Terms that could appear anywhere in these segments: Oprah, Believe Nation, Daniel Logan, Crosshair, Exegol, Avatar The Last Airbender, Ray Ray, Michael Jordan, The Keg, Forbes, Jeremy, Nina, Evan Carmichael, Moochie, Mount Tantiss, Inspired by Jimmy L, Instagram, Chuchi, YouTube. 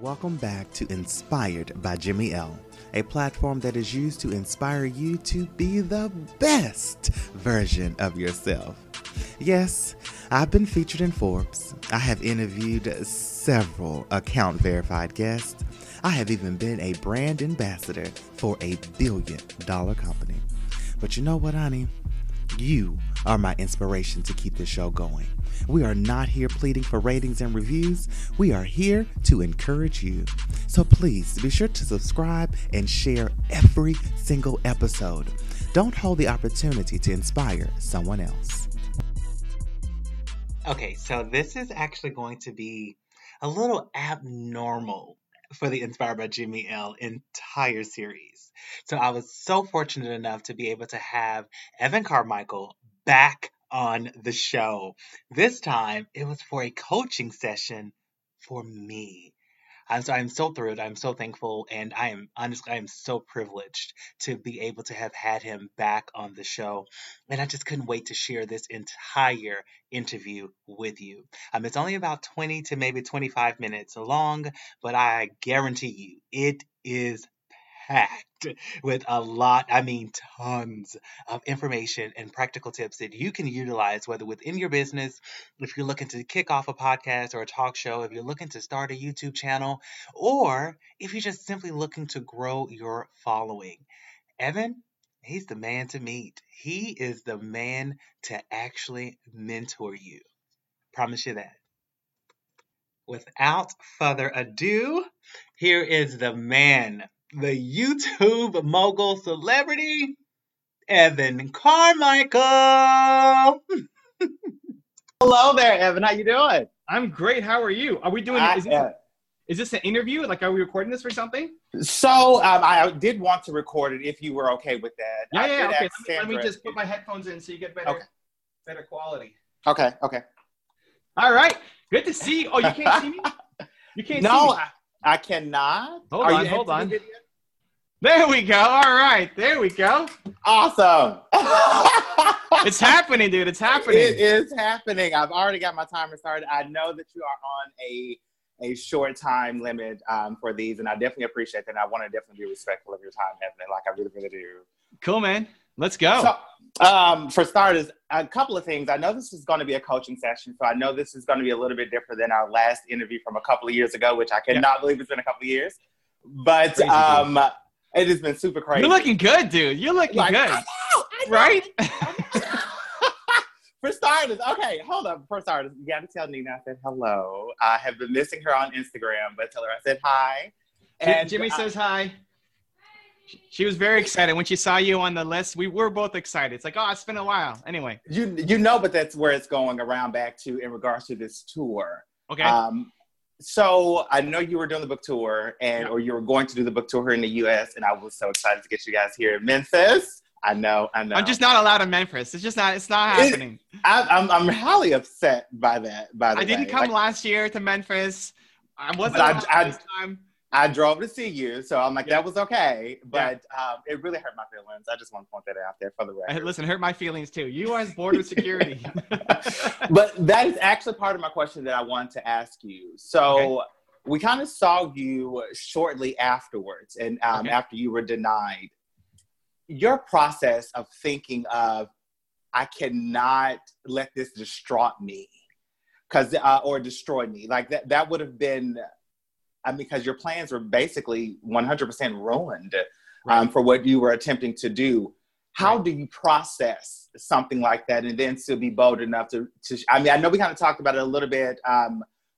Welcome back to Inspired by Jimmy L, a platform that is used to inspire you to be the best version of yourself. Yes, I've been featured in Forbes. I have interviewed several account-verified guests. I have even been a brand ambassador for a billion-dollar company. But you know what, honey? You are my inspiration to keep the show going. We are not here pleading for ratings and reviews. We are here to encourage you. So please be sure to subscribe and share every single episode. Don't hold the opportunity to inspire someone else. Okay, so this is actually going to be a little abnormal for the Inspired by Jimmy L entire series. So I was so fortunate enough to be able to have Evan Carmichael back on the show. This time, it was for a coaching session for me. I'm so thrilled. I'm so thankful. And I am so privileged to be able to have had him back on the show. And I just couldn't wait to share this entire interview with you. It's only about 20 to maybe 25 minutes long, but I guarantee you it is packed with a lot, tons of information and practical tips that you can utilize, whether within your business, if you're looking to kick off a podcast or a talk show, if you're looking to start a YouTube channel, or if you're just simply looking to grow your following. Evan, he's the man to meet. He is the man to actually mentor you. Promise you that. Without further ado, here is the man, the YouTube mogul celebrity, Evan Carmichael. Hello there, Evan. How you doing? I'm great. How are you? Are we doing it? Is this an interview? Like, are we recording this for something? So I did want to record it if you were okay with that. Yeah, okay. Let me just put my headphones in so you get better quality. Okay. All right. Good to see you. Oh, you can't see me? You can't see me? No, I cannot. Hold on. There we go. All right. There we go. Awesome. It's happening, dude. It's happening. It is happening. I've already got my timer started. I know that you are on a short time limit for these, and I definitely appreciate that. And I want to definitely be respectful of your time, Evan, like I really, really do. Cool, man. Let's go. So, for starters, a couple of things. I know this is going to be a coaching session, so I know this is going to be a little bit different than our last interview from a couple of years ago, which I cannot believe it's been a couple of years. But crazy, it has been super crazy. You're looking good, dude. You're looking good. I know. Right? For starters, okay, hold up. For starters, you got to tell Nina I said hello. I have been missing her on Instagram, but tell her I said hi. And Jimmy says hi. She was very excited when she saw you on the list. We were both excited. It's like, oh, it's been a while. Anyway, you know, but that's where it's going around back to in regards to this tour. Okay. So I know you were doing the book tour, or you were going to do the book tour here in the U.S. And I was so excited to get you guys here in Memphis. I know. I'm just not allowed in Memphis. It's not happening. I'm highly upset by that. I didn't come last year to Memphis. I wasn't last time. I drove to see you, so I'm like, that was okay, but it really hurt my feelings. I just want to point that out there for the record. Listen, hurt my feelings too. You are as border security. But that is actually part of my question that I wanted to ask you. So we kind of saw you shortly afterwards, and after you were denied. Your process of thinking of, I cannot let this destroy me, like that would have been... because your plans were basically 100% ruined for what you were attempting to do. How do you process something like that and then still be bold enough to I know we kind of talked about it a little bit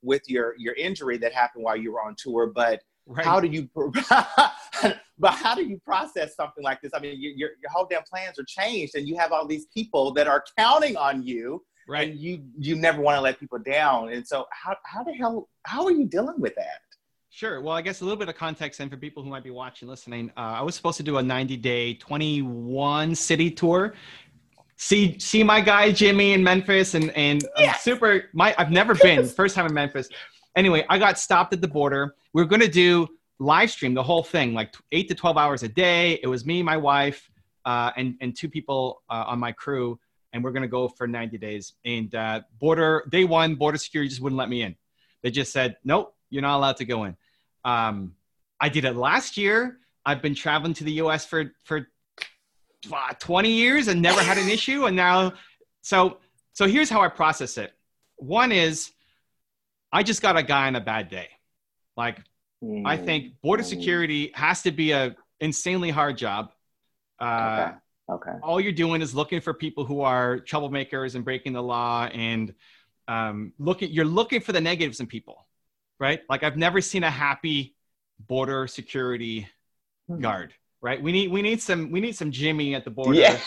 with your injury that happened while you were on tour, but how do you process something like this? Your whole damn plans are changed and you have all these people that are counting on you. Right. And you never want to let people down. And so how are you dealing with that? Sure. Well, I guess a little bit of context then for people who might be watching, listening. I was supposed to do a 90-day, 21-city tour. See my guy Jimmy in Memphis, and I've never been. First time in Memphis. Anyway, I got stopped at the border. We were going to do live stream the whole thing, like 8 to 12 hours a day. It was me, my wife, and two people on my crew, and we're going to go for 90 days. And border day one, border security just wouldn't let me in. They just said, nope, you're not allowed to go in. I did it last year. I've been traveling to the US for 20 years and never had an issue. And now, so here's how I process it. One is, I just got a guy on a bad day. Like, I think border security has to be a insanely hard job. Okay. All you're doing is looking for people who are troublemakers and breaking the law, and you're looking for the negatives in people, right? Like, I've never seen a happy border security guard, right? We need some Jimmy at the border. Yeah.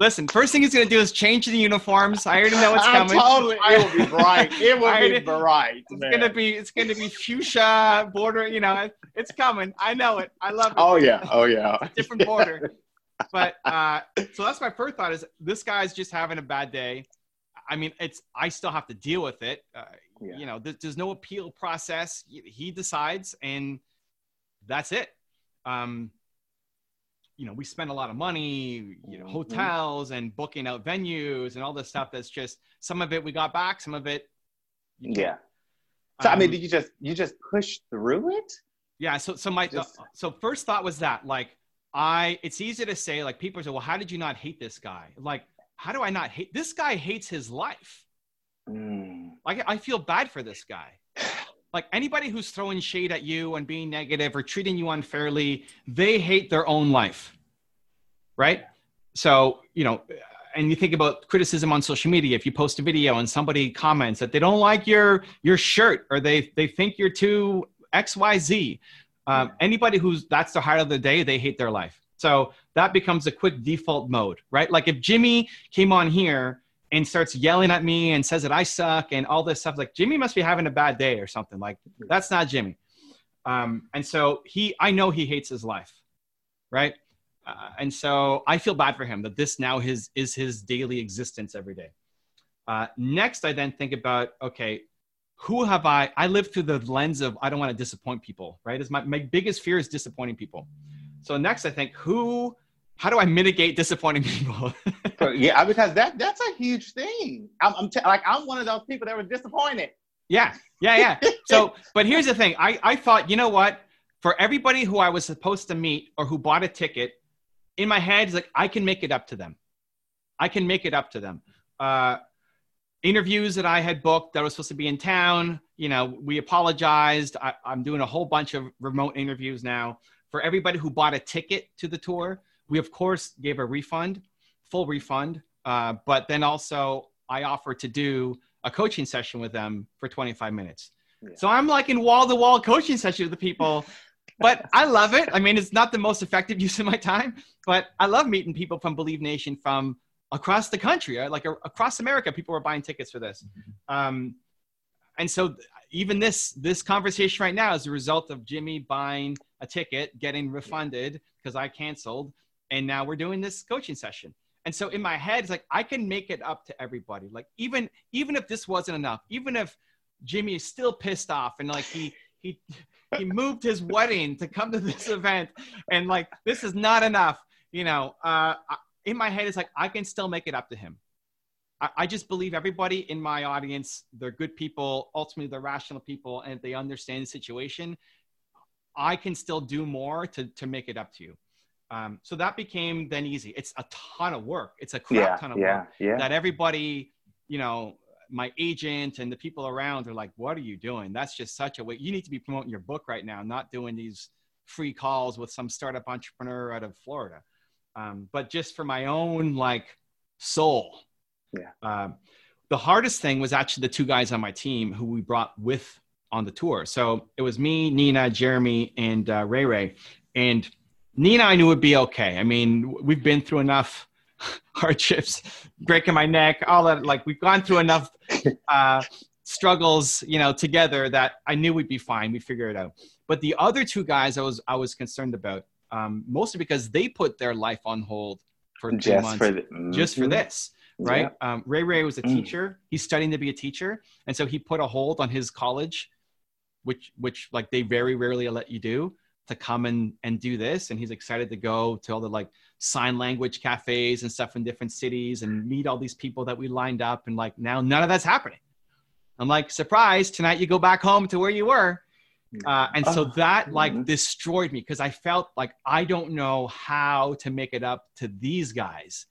Listen, first thing he's going to do is change the uniforms. I already know what's coming. It will be bright. It will be bright. It's going to be fuchsia border. You know, it's coming. I know it. I love it. Oh yeah. Different border. But so that's my first thought, is this guy's just having a bad day. I mean, I still have to deal with it. You know, there's no appeal process. He decides, and that's it. You know, we spend a lot of money, you know, hotels and booking out venues and all this stuff. That's just, some of it we got back, some of it. Yeah. So, I mean, did you just push through it? Yeah. So first thought was that, like, it's easy to say, like, people say, well, how did you not hate this guy? Like, how do I not hate? This guy hates his life. Like, I feel bad for this guy. Like, anybody who's throwing shade at you and being negative or treating you unfairly, they hate their own life, right? So, you know, and you think about criticism on social media. If you post a video and somebody comments that they don't like your shirt, or they think you're too XYZ, anybody who's, that's the heart of the day, they hate their life. So that becomes a quick default mode, right? Like, if Jimmy came on here and starts yelling at me and says that I suck and all this stuff, like, Jimmy must be having a bad day or something. Like, that's not Jimmy. And so I know he hates his life, right? And so I feel bad for him that this now is his daily existence every day. Next, I then think about, okay, who have I live through the lens of, I don't want to disappoint people, right? Is my biggest fear is disappointing people. So next I think, how do I mitigate disappointing people? Yeah, because that's a huge thing. I'm one of those people that were disappointed. Yeah. So, but here's the thing. I thought, you know what? For everybody who I was supposed to meet or who bought a ticket, in my head, it's like, I can make it up to them. Interviews that I had booked that was supposed to be in town, you know, we apologized. I'm doing a whole bunch of remote interviews now. For everybody who bought a ticket to the tour, we, of course, gave a refund, full refund, but then also I offered to do a coaching session with them for 25 minutes. Yeah. So I'm like in wall-to-wall coaching session with the people, but I love it. I mean, it's not the most effective use of my time, but I love meeting people from Believe Nation from across the country, right? Like across America, people were buying tickets for this. And so even this conversation right now is a result of Jimmy buying a ticket, getting refunded because I canceled. And now we're doing this coaching session. And so in my head, it's like, I can make it up to everybody. Like, even if this wasn't enough, even if Jimmy is still pissed off and like he moved his wedding to come to this event and like, this is not enough, you know, in my head, it's like, I can still make it up to him. I just believe everybody in my audience, they're good people. Ultimately, they're rational people. And if they understand the situation, I can still do more to make it up to you. So that became then easy. It's a ton of work. It's a crap ton of work that everybody, you know, my agent and the people around are like, what are you doing? That's just such a way. You need to be promoting your book right now, not doing these free calls with some startup entrepreneur out of Florida. But just for my own like soul. Yeah. The hardest thing was actually the two guys on my team who we brought with on the tour. So it was me, Nina, Jeremy, and Ray Ray. And Nina, I knew would be okay. I mean, we've been through enough hardships, breaking my neck, all that. Like, we've gone through enough struggles, you know, together that I knew we'd be fine. We'd figure it out. But the other two guys, I was concerned about, mostly because they put their life on hold for 2 months just for this, right? Yeah. Ray Ray was a teacher. He's studying to be a teacher, and so he put a hold on his college, which like they very rarely let you do, to come and do this. And he's excited to go to all the like sign language cafes and stuff in different cities and meet all these people that we lined up. And like, now none of that's happening. I'm like, surprise, tonight you go back home to where you were. And so that like destroyed me, because I felt like I don't know how to make it up to these guys.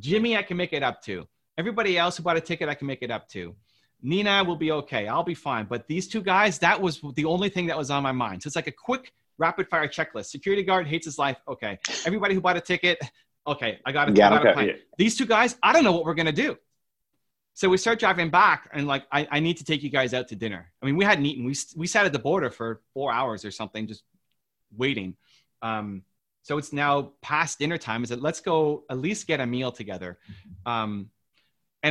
Jimmy, I can make it up to. Everybody else who bought a ticket, I can make it up to. Nina will be okay. I'll be fine. But these two guys, that was the only thing that was on my mind. So it's like a quick rapid fire checklist. Security guard hates his life. Okay. Everybody who bought a ticket. Okay. I got it. Yeah, okay. Yeah. These two guys, I don't know what we're going to do. So we start driving back and like, I need to take you guys out to dinner. I mean, we hadn't eaten. We sat at the border for 4 hours or something, just waiting. So it's now past dinner time. I said, let's go at least get a meal together. And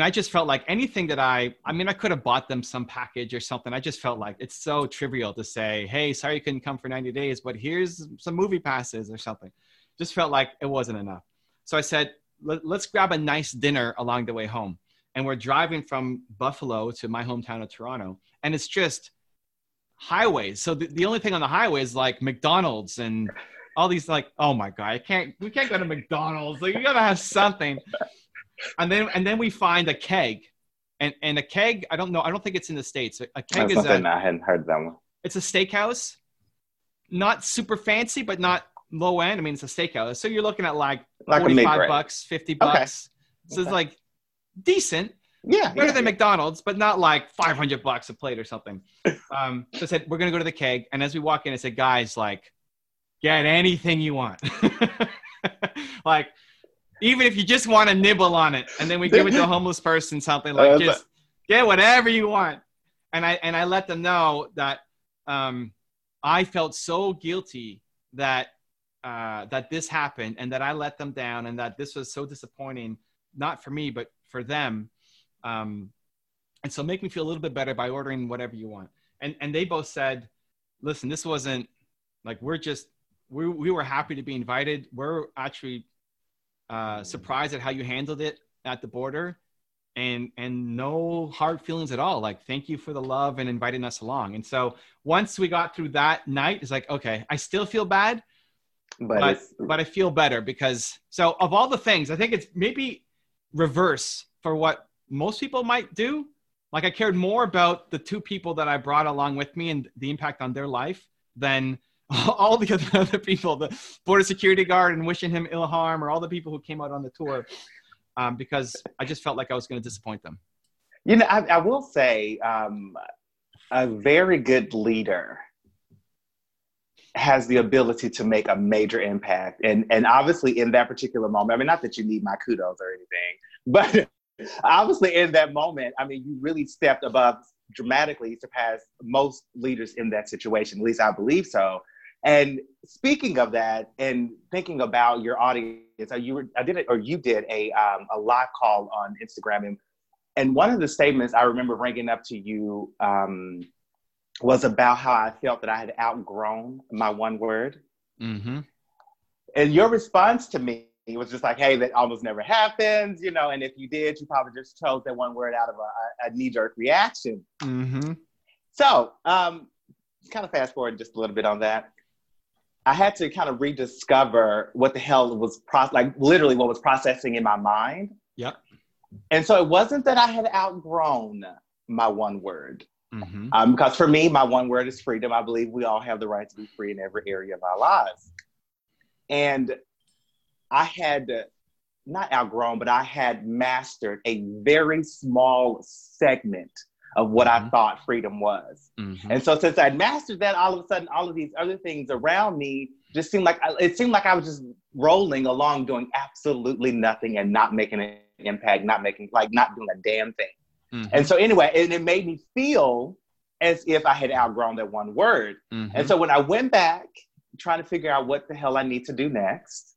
I just felt like anything that I could have bought them some package or something. I just felt like it's so trivial to say, hey, sorry you couldn't come for 90 days, but here's some movie passes or something. Just felt like it wasn't enough. So I said, let's grab a nice dinner along the way home. And we're driving from Buffalo to my hometown of Toronto. And it's just highways. So the only thing on the highway is like McDonald's and all these like, oh my God, we can't go to McDonald's. Like, you gotta have something. And then we find a keg, and a keg. I don't know. I don't think it's in the States. A keg is something I hadn't heard that one. It's a steakhouse, not super fancy, but not low end. I mean, it's a steakhouse, so you're looking at like $45, $50. Okay. So it's like decent. Yeah, better than McDonald's, but not like $500 a plate or something. So I said we're gonna go to the keg, and as we walk in, I said, guys, like, get anything you want, like. Even if you just want to nibble on it, and then we give it to a homeless person, something like just get whatever you want. And I let them know that I felt so guilty that this happened and that I let them down and that this was so disappointing, not for me, but for them. And so make me feel a little bit better by ordering whatever you want. And they both said, listen, this wasn't like, we were happy to be invited. We're actually surprised at how you handled it at the border, and no hard feelings at all. Like, thank you for the love and inviting us along. And so once we got through that night, it's like, okay, I still feel bad, but I feel better because so of all the things, I think it's maybe reverse for what most people might do. Like, I cared more about the two people that I brought along with me and the impact on their life than all the other people, the border security guard and wishing him ill harm, or all the people who came out on the tour, because I just felt like I was going to disappoint them. You know, I will say a very good leader has the ability to make a major impact. And obviously in that particular moment, I mean, not that you need my kudos or anything, but obviously in that moment, I mean, you really stepped above dramatically, surpassed most leaders in that situation. At least I believe so. And speaking of that, and thinking about your audience, you did a live call on Instagram, and one of the statements I remember bringing up to you was about how I felt that I had outgrown my one word. Mm-hmm. And your response to me was just like, "Hey, that almost never happens, you know. And if you did, you probably just chose that one word out of a knee-jerk reaction." Mm-hmm. So, kind of fast forward just a little bit on that. I had to kind of rediscover what the hell was literally what was processing in my mind. Yep. And so it wasn't that I had outgrown my one word. Mm-hmm. Because for me, my one word is freedom. I believe we all have the right to be free in every area of our lives. And I had not outgrown, but I had mastered a very small segment of what I thought freedom was. Mm-hmm. And so since I'd mastered that, all of a sudden, all of these other things around me just seemed like I was just rolling along doing absolutely nothing and not making an impact, not doing a damn thing. Mm-hmm. And so anyway, and it made me feel as if I had outgrown that one word. Mm-hmm. And so when I went back trying to figure out what the hell I need to do next,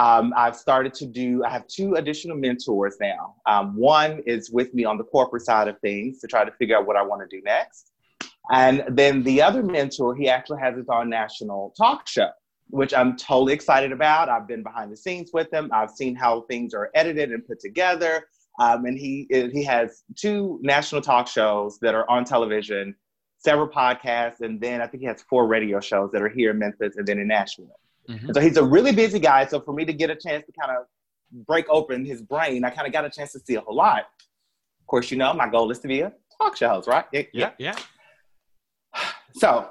I have two additional mentors now. One is with me on the corporate side of things to try to figure out what I want to do next. And then the other mentor, he actually has his own national talk show, which I'm totally excited about. I've been behind the scenes with him. I've seen how things are edited and put together. And he has two national talk shows that are on television, several podcasts, and then I think he has 4 radio shows that are here in Memphis and then in Nashville. Mm-hmm. So he's a really busy guy. So for me to get a chance to kind of break open his brain, I kind of got a chance to see a whole lot. Of course, you know, my goal is to be a talk shows, right? Yeah. So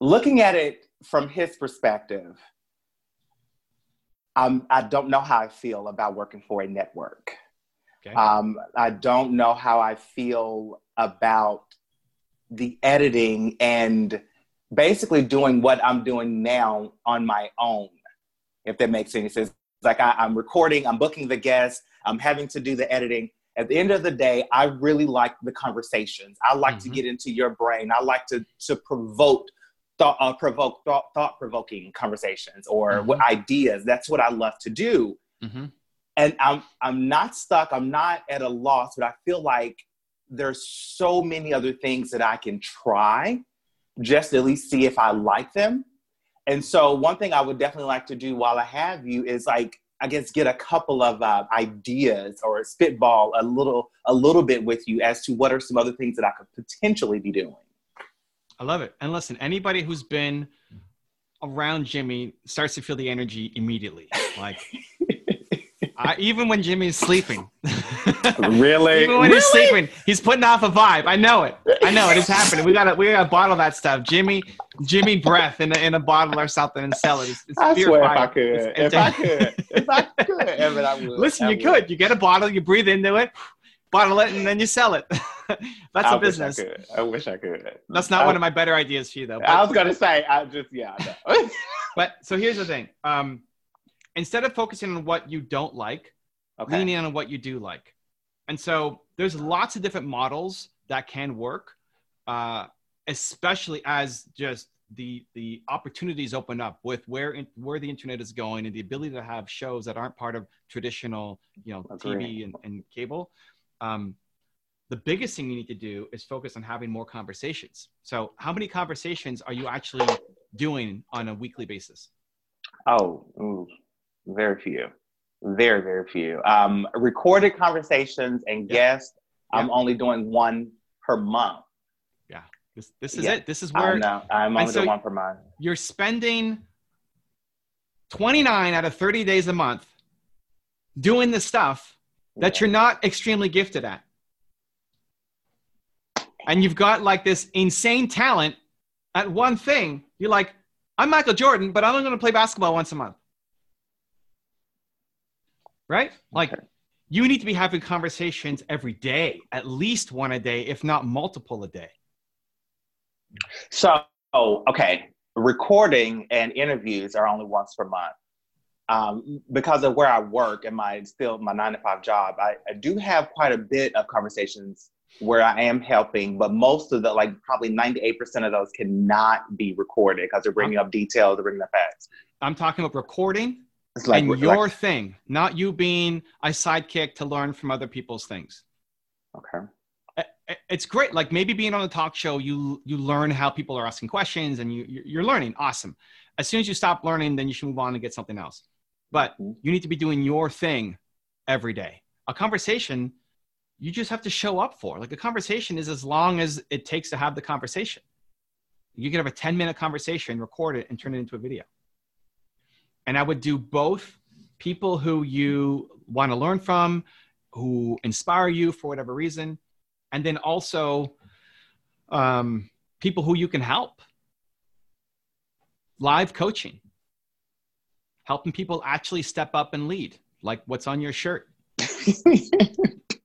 looking at it from his perspective, I don't know how I feel about working for a network. Okay. I don't know how I feel about the editing and basically doing what I'm doing now on my own, if that makes any sense. Like I'm recording, I'm booking the guests, I'm having to do the editing. At the end of the day, I really like the conversations. I like to get into your brain. I like to provoke thought-provoking conversations or ideas. That's what I love to do. And I'm not stuck. I'm not at a loss, but I feel like there's so many other things that I can try just to at least see if I like them. And so one thing I would definitely like to do while I have you is, like, I guess, get a couple of ideas or spitball a little bit with you as to what are some other things that I could potentially be doing. I love it. And listen, anybody who's been around Jimmy starts to feel the energy immediately. Like, even when Jimmy's sleeping. Really? Even when he's sleeping, he's putting off a vibe. I know it. It's happening. We gotta bottle that stuff. Jimmy breath in a bottle or something and sell it. It's I swear fire. If I could, Evan, I would. Listen, you could. You get a bottle, you breathe into it, bottle it, and then you sell it. That's a business. I wish I could. That's not one of my better ideas for you, though. I was gonna say, I know. But so here's the thing. Instead of focusing on what you don't like, lean in on what you do like. And so there's lots of different models that can work, especially as just the opportunities open up with where the internet is going and the ability to have shows that aren't part of traditional, TV and cable. The biggest thing you need to do is focus on having more conversations. So how many conversations are you actually doing on a weekly basis? Very few. Very, very few. Recorded conversations and guests, I'm only doing one per month. Yeah. This is it. This is where I'm only doing one per month. You're spending 29 out of 30 days a month doing the stuff that you're not extremely gifted at. And you've got like this insane talent at one thing. You're like, I'm Michael Jordan, but I'm only going to play basketball once a month. Right? Like, you need to be having conversations every day, at least one a day, if not multiple a day. So, recording and interviews are only once per month. Because of where I work and my 9-to-5 job, I do have quite a bit of conversations where I am helping, but most of the, probably 98% of those cannot be recorded because they're bringing up details, they're bringing up facts. I'm talking about recording. It's like, and your thing, not you being a sidekick to learn from other people's things. Okay. It's great. Like, maybe being on a talk show, you learn how people are asking questions and you're learning. Awesome. As soon as you stop learning, then you should move on and get something else. But you need to be doing your thing every day. A conversation, you just have to show up for. Like, a conversation is as long as it takes to have the conversation. You can have a 10-minute conversation, record it, and turn it into a video. And I would do both. People who you want to learn from, who inspire you for whatever reason, and then also people who you can help. Live coaching. Helping people actually step up and lead, like what's on your shirt.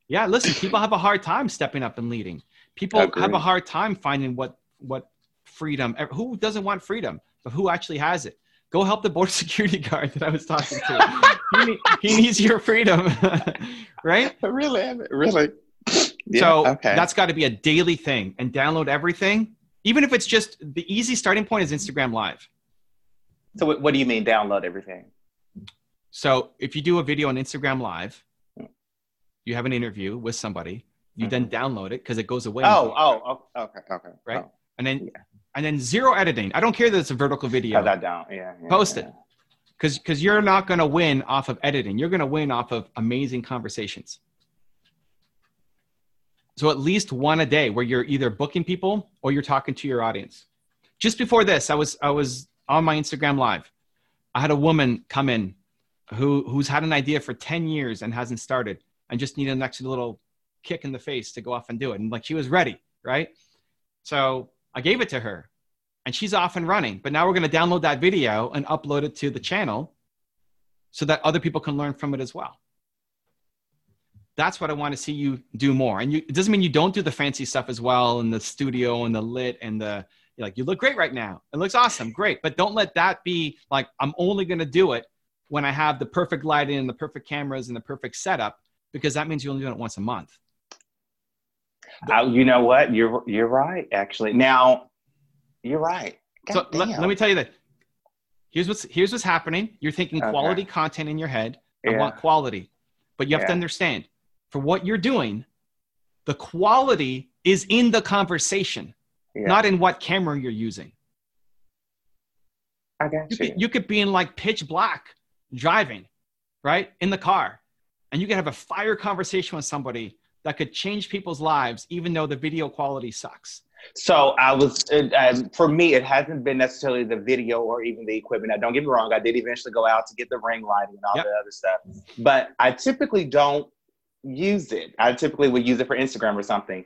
Yeah, listen, people have a hard time stepping up and leading. People have a hard time finding what freedom. Who doesn't want freedom, but who actually has it? Go help the border security guard that I was talking to. He needs your freedom, right? Really. Yeah, so that's got to be a daily thing, and download everything. Even if it's just the easy starting point is Instagram Live. So what do you mean download everything? So if you do a video on Instagram Live, you have an interview with somebody, you then download it because it goes away. Okay. Right? Oh. And then zero editing. I don't care that it's a vertical video. Cut that down. Yeah, post it. Because you're not going to win off of editing. You're going to win off of amazing conversations. So at least one a day where you're either booking people or you're talking to your audience. Just before this, I was on my Instagram Live. I had a woman come in who's had an idea for 10 years and hasn't started and just needed an extra little kick in the face to go off and do it. And like, she was ready, right? So I gave it to her and she's off and running. But now we're going to download that video and upload it to the channel so that other people can learn from it as well. That's what I want to see you do more. And it doesn't mean you don't do the fancy stuff as well, and the studio and the lit and the, like, you look great right now. It looks awesome. Great. But don't let that be like, I'm only going to do it when I have the perfect lighting and the perfect cameras and the perfect setup, because that means you're only doing it once a month. You know what? You're right, actually. Now, you're right. So let me tell you that. Here's what's happening. You're thinking quality content in your head. Yeah. I want quality. But you have to understand, for what you're doing, the quality is in the conversation, not in what camera you're using. I got you. You could be in like pitch black driving, right? In the car. And you could have a fire conversation with somebody that could change people's lives, even though the video quality sucks. So for me, it hasn't been necessarily the video or even the equipment. Now, don't get me wrong. I did eventually go out to get the ring lighting and all the other stuff, but I typically don't use it. I typically would use it for Instagram or something.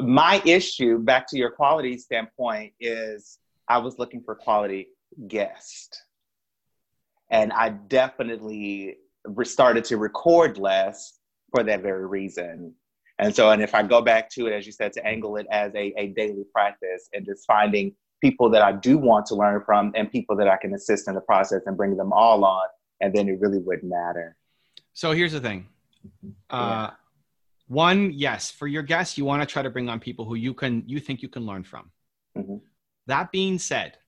My issue, back to your quality standpoint, is I was looking for quality guest. And I definitely started to record less for that very reason. And if I go back to it, as you said, to angle it as a daily practice and just finding people that I do want to learn from and people that I can assist in the process and bring them all on, and then it really wouldn't matter. So here's the thing. One, yes, for your guests, you want to try to bring on people who you think you can learn from. Mm-hmm. That being said,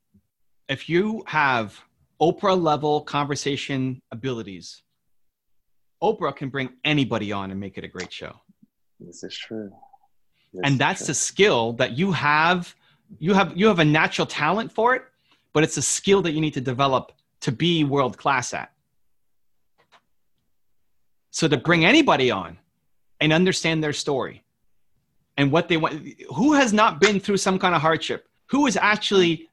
if you have Oprah level conversation abilities, Oprah can bring anybody on and make it a great show. This is true. That's the skill that you have. You have a natural talent for it, but it's a skill that you need to develop to be world class at. So to bring anybody on and understand their story and what they want, who has not been through some kind of hardship, who is actually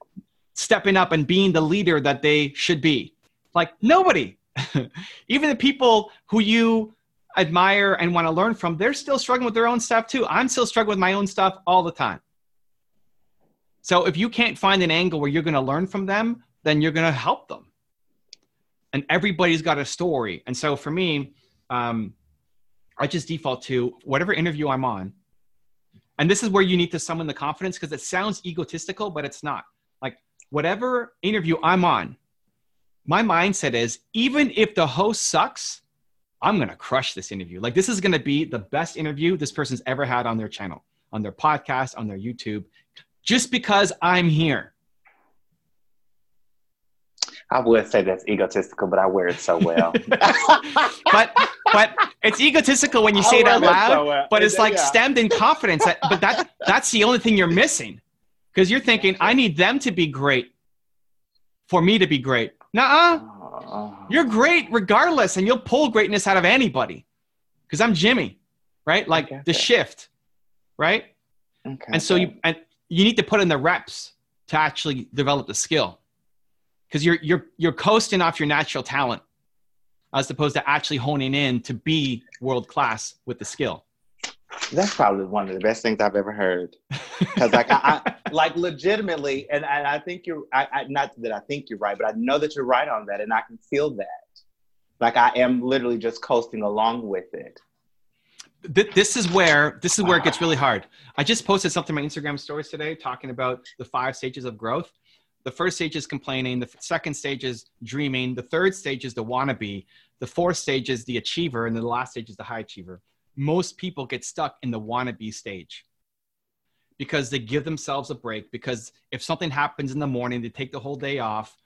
stepping up and being the leader that they should be? Like, nobody. Even the people who you admire and want to learn from, they're still struggling with their own stuff too. I'm still struggling with my own stuff all the time. So if you can't find an angle where you're going to learn from them, then you're going to help them. And everybody's got a story. And so for me, I just default to whatever interview I'm on. And this is where you need to summon the confidence, because it sounds egotistical, but it's not. Like, whatever interview I'm on, my mindset is, even if the host sucks, I'm going to crush this interview. Like, this is going to be the best interview this person's ever had on their channel, on their podcast, on their YouTube, just because I'm here. I would say that's egotistical, but I wear it so well. but it's egotistical when you say it out loud, so well. But it's like stemmed in confidence. But that's the only thing you're missing, because you're thinking, I need them to be great for me to be great. You're great regardless, and you'll pull greatness out of anybody, because I'm Jimmy, right? Like, the shift, right? Okay. And so you need to put in the reps to actually develop the skill, because you're coasting off your natural talent as opposed to actually honing in to be world-class with the skill. That's probably one of the best things I've ever heard. Because like, I like, legitimately, and I think you're, I not that I think you're right, but I know that you're right on that, and I can feel that. Like, I am literally just coasting along with it. This is where it gets really hard. I just posted something on my Instagram stories today talking about the 5 stages of growth. The first stage is complaining. The second stage is dreaming. The third stage is the wannabe. The fourth stage is the achiever. And then the last stage is the high achiever. Most people get stuck in the wannabe stage because they give themselves a break, because if something happens in the morning, they take the whole day off.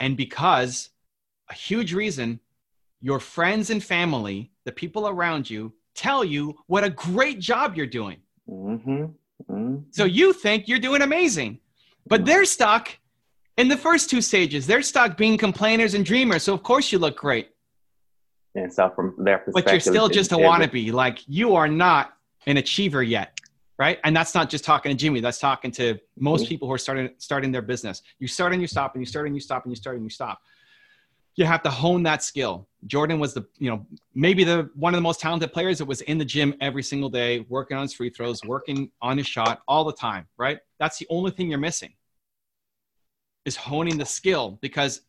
And because a huge reason, your friends and family, the people around you, tell you what a great job you're doing. Mm-hmm. Mm-hmm. So you think you're doing amazing, but they're stuck in the first 2 stages. They're stuck being complainers and dreamers. So of course you look great. And so from their perspective, but you're still just a wannabe. Like, you are not an achiever yet, right? And that's not just talking to Jimmy. That's talking to most people who are starting their business. You start and you stop, and you start and you stop, and you start and you stop. You have to hone that skill. Jordan was the, you know, maybe the one of the most talented players that was in the gym every single day, working on his free throws, working on his shot all the time, right? That's the only thing you're missing is honing the skill, because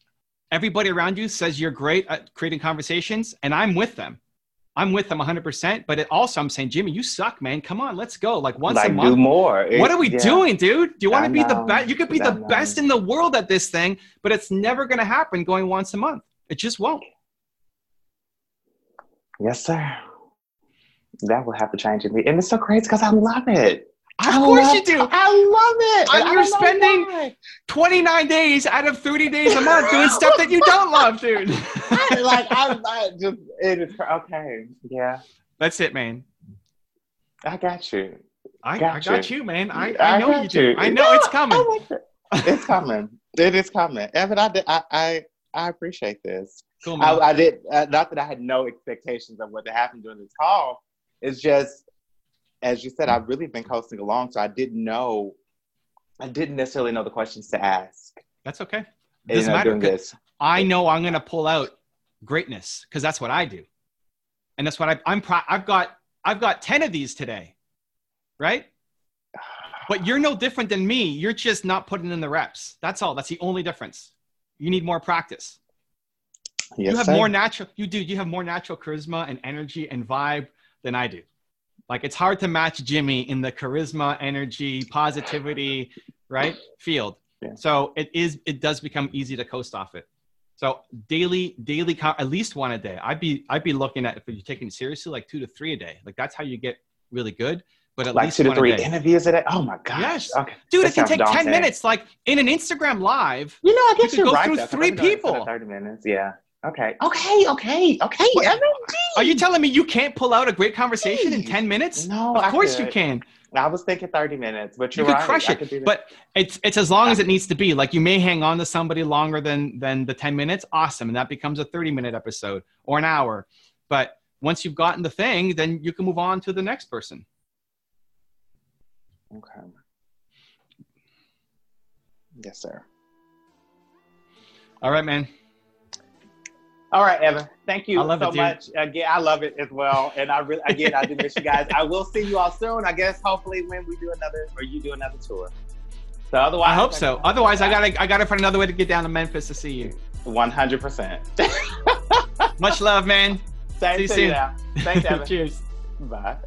everybody around you says you're great at creating conversations, and I'm with them. 100%, but it also I'm saying, Jimmy, you suck, man. Come on, let's go. Like once a month. Do more. What are we doing, dude? Do you want to be the best? You could be the best in the world at this thing, but it's never going to happen going once a month. It just won't. Yes, sir. That will have to change in me. And it's so crazy because I love it. Of course you do. I love it. And you're spending 29 days out of 30 days a month doing stuff that you don't love, dude. Okay. Yeah. That's it, man. I got you. I got you, man. I know you do. I know it's coming. It's coming. It is coming. Evan, I appreciate this. Cool, man. I did. Not that I had no expectations of what happened during this call. It's just, as you said, I've really been coasting along, so I didn't necessarily know the questions to ask. That's okay. It doesn't matter. I know I'm going to pull out greatness because that's what I do. And that's what I've got 10 of these today, right? But you're no different than me. You're just not putting in the reps. That's all. That's the only difference. You need more practice. Yes, you have more natural charisma and energy and vibe than I do. Like, it's hard to match Jimmy in the charisma, energy, positivity, right, field. Yeah. So it does become easy to coast off it. So daily, at least one a day. I'd be looking at, if you're taking it seriously, like 2 to 3 a day. Like, that's how you get really good. But at least 2 to 3 interviews a day. Oh my gosh. Yes. Okay. Dude, it can take 10 minutes, like in an Instagram live. You know, I guess you could go through 3 people. 30 minutes. Yeah. Okay. What, are you telling me you can't pull out a great conversation in 10 minutes? No, of course you can. I was thinking 30 minutes, but you're right. You could crush it, but it's as long as it needs to be. Like, you may hang on to somebody longer than the 10 minutes. Awesome. And that becomes a 30-minute episode or an hour. But once you've gotten the thing, then you can move on to the next person. Okay. Yes, sir. All right, man. All right, Evan. Thank you so much. Again, I love it as well. And I do miss you guys. I will see you all soon, I guess, hopefully when we do another, or you do another tour. So otherwise, I hope so. Otherwise, I gotta find another way to get down to Memphis to see you. 100%. Much love, man. See you soon. Thanks, Evan. Cheers. Bye.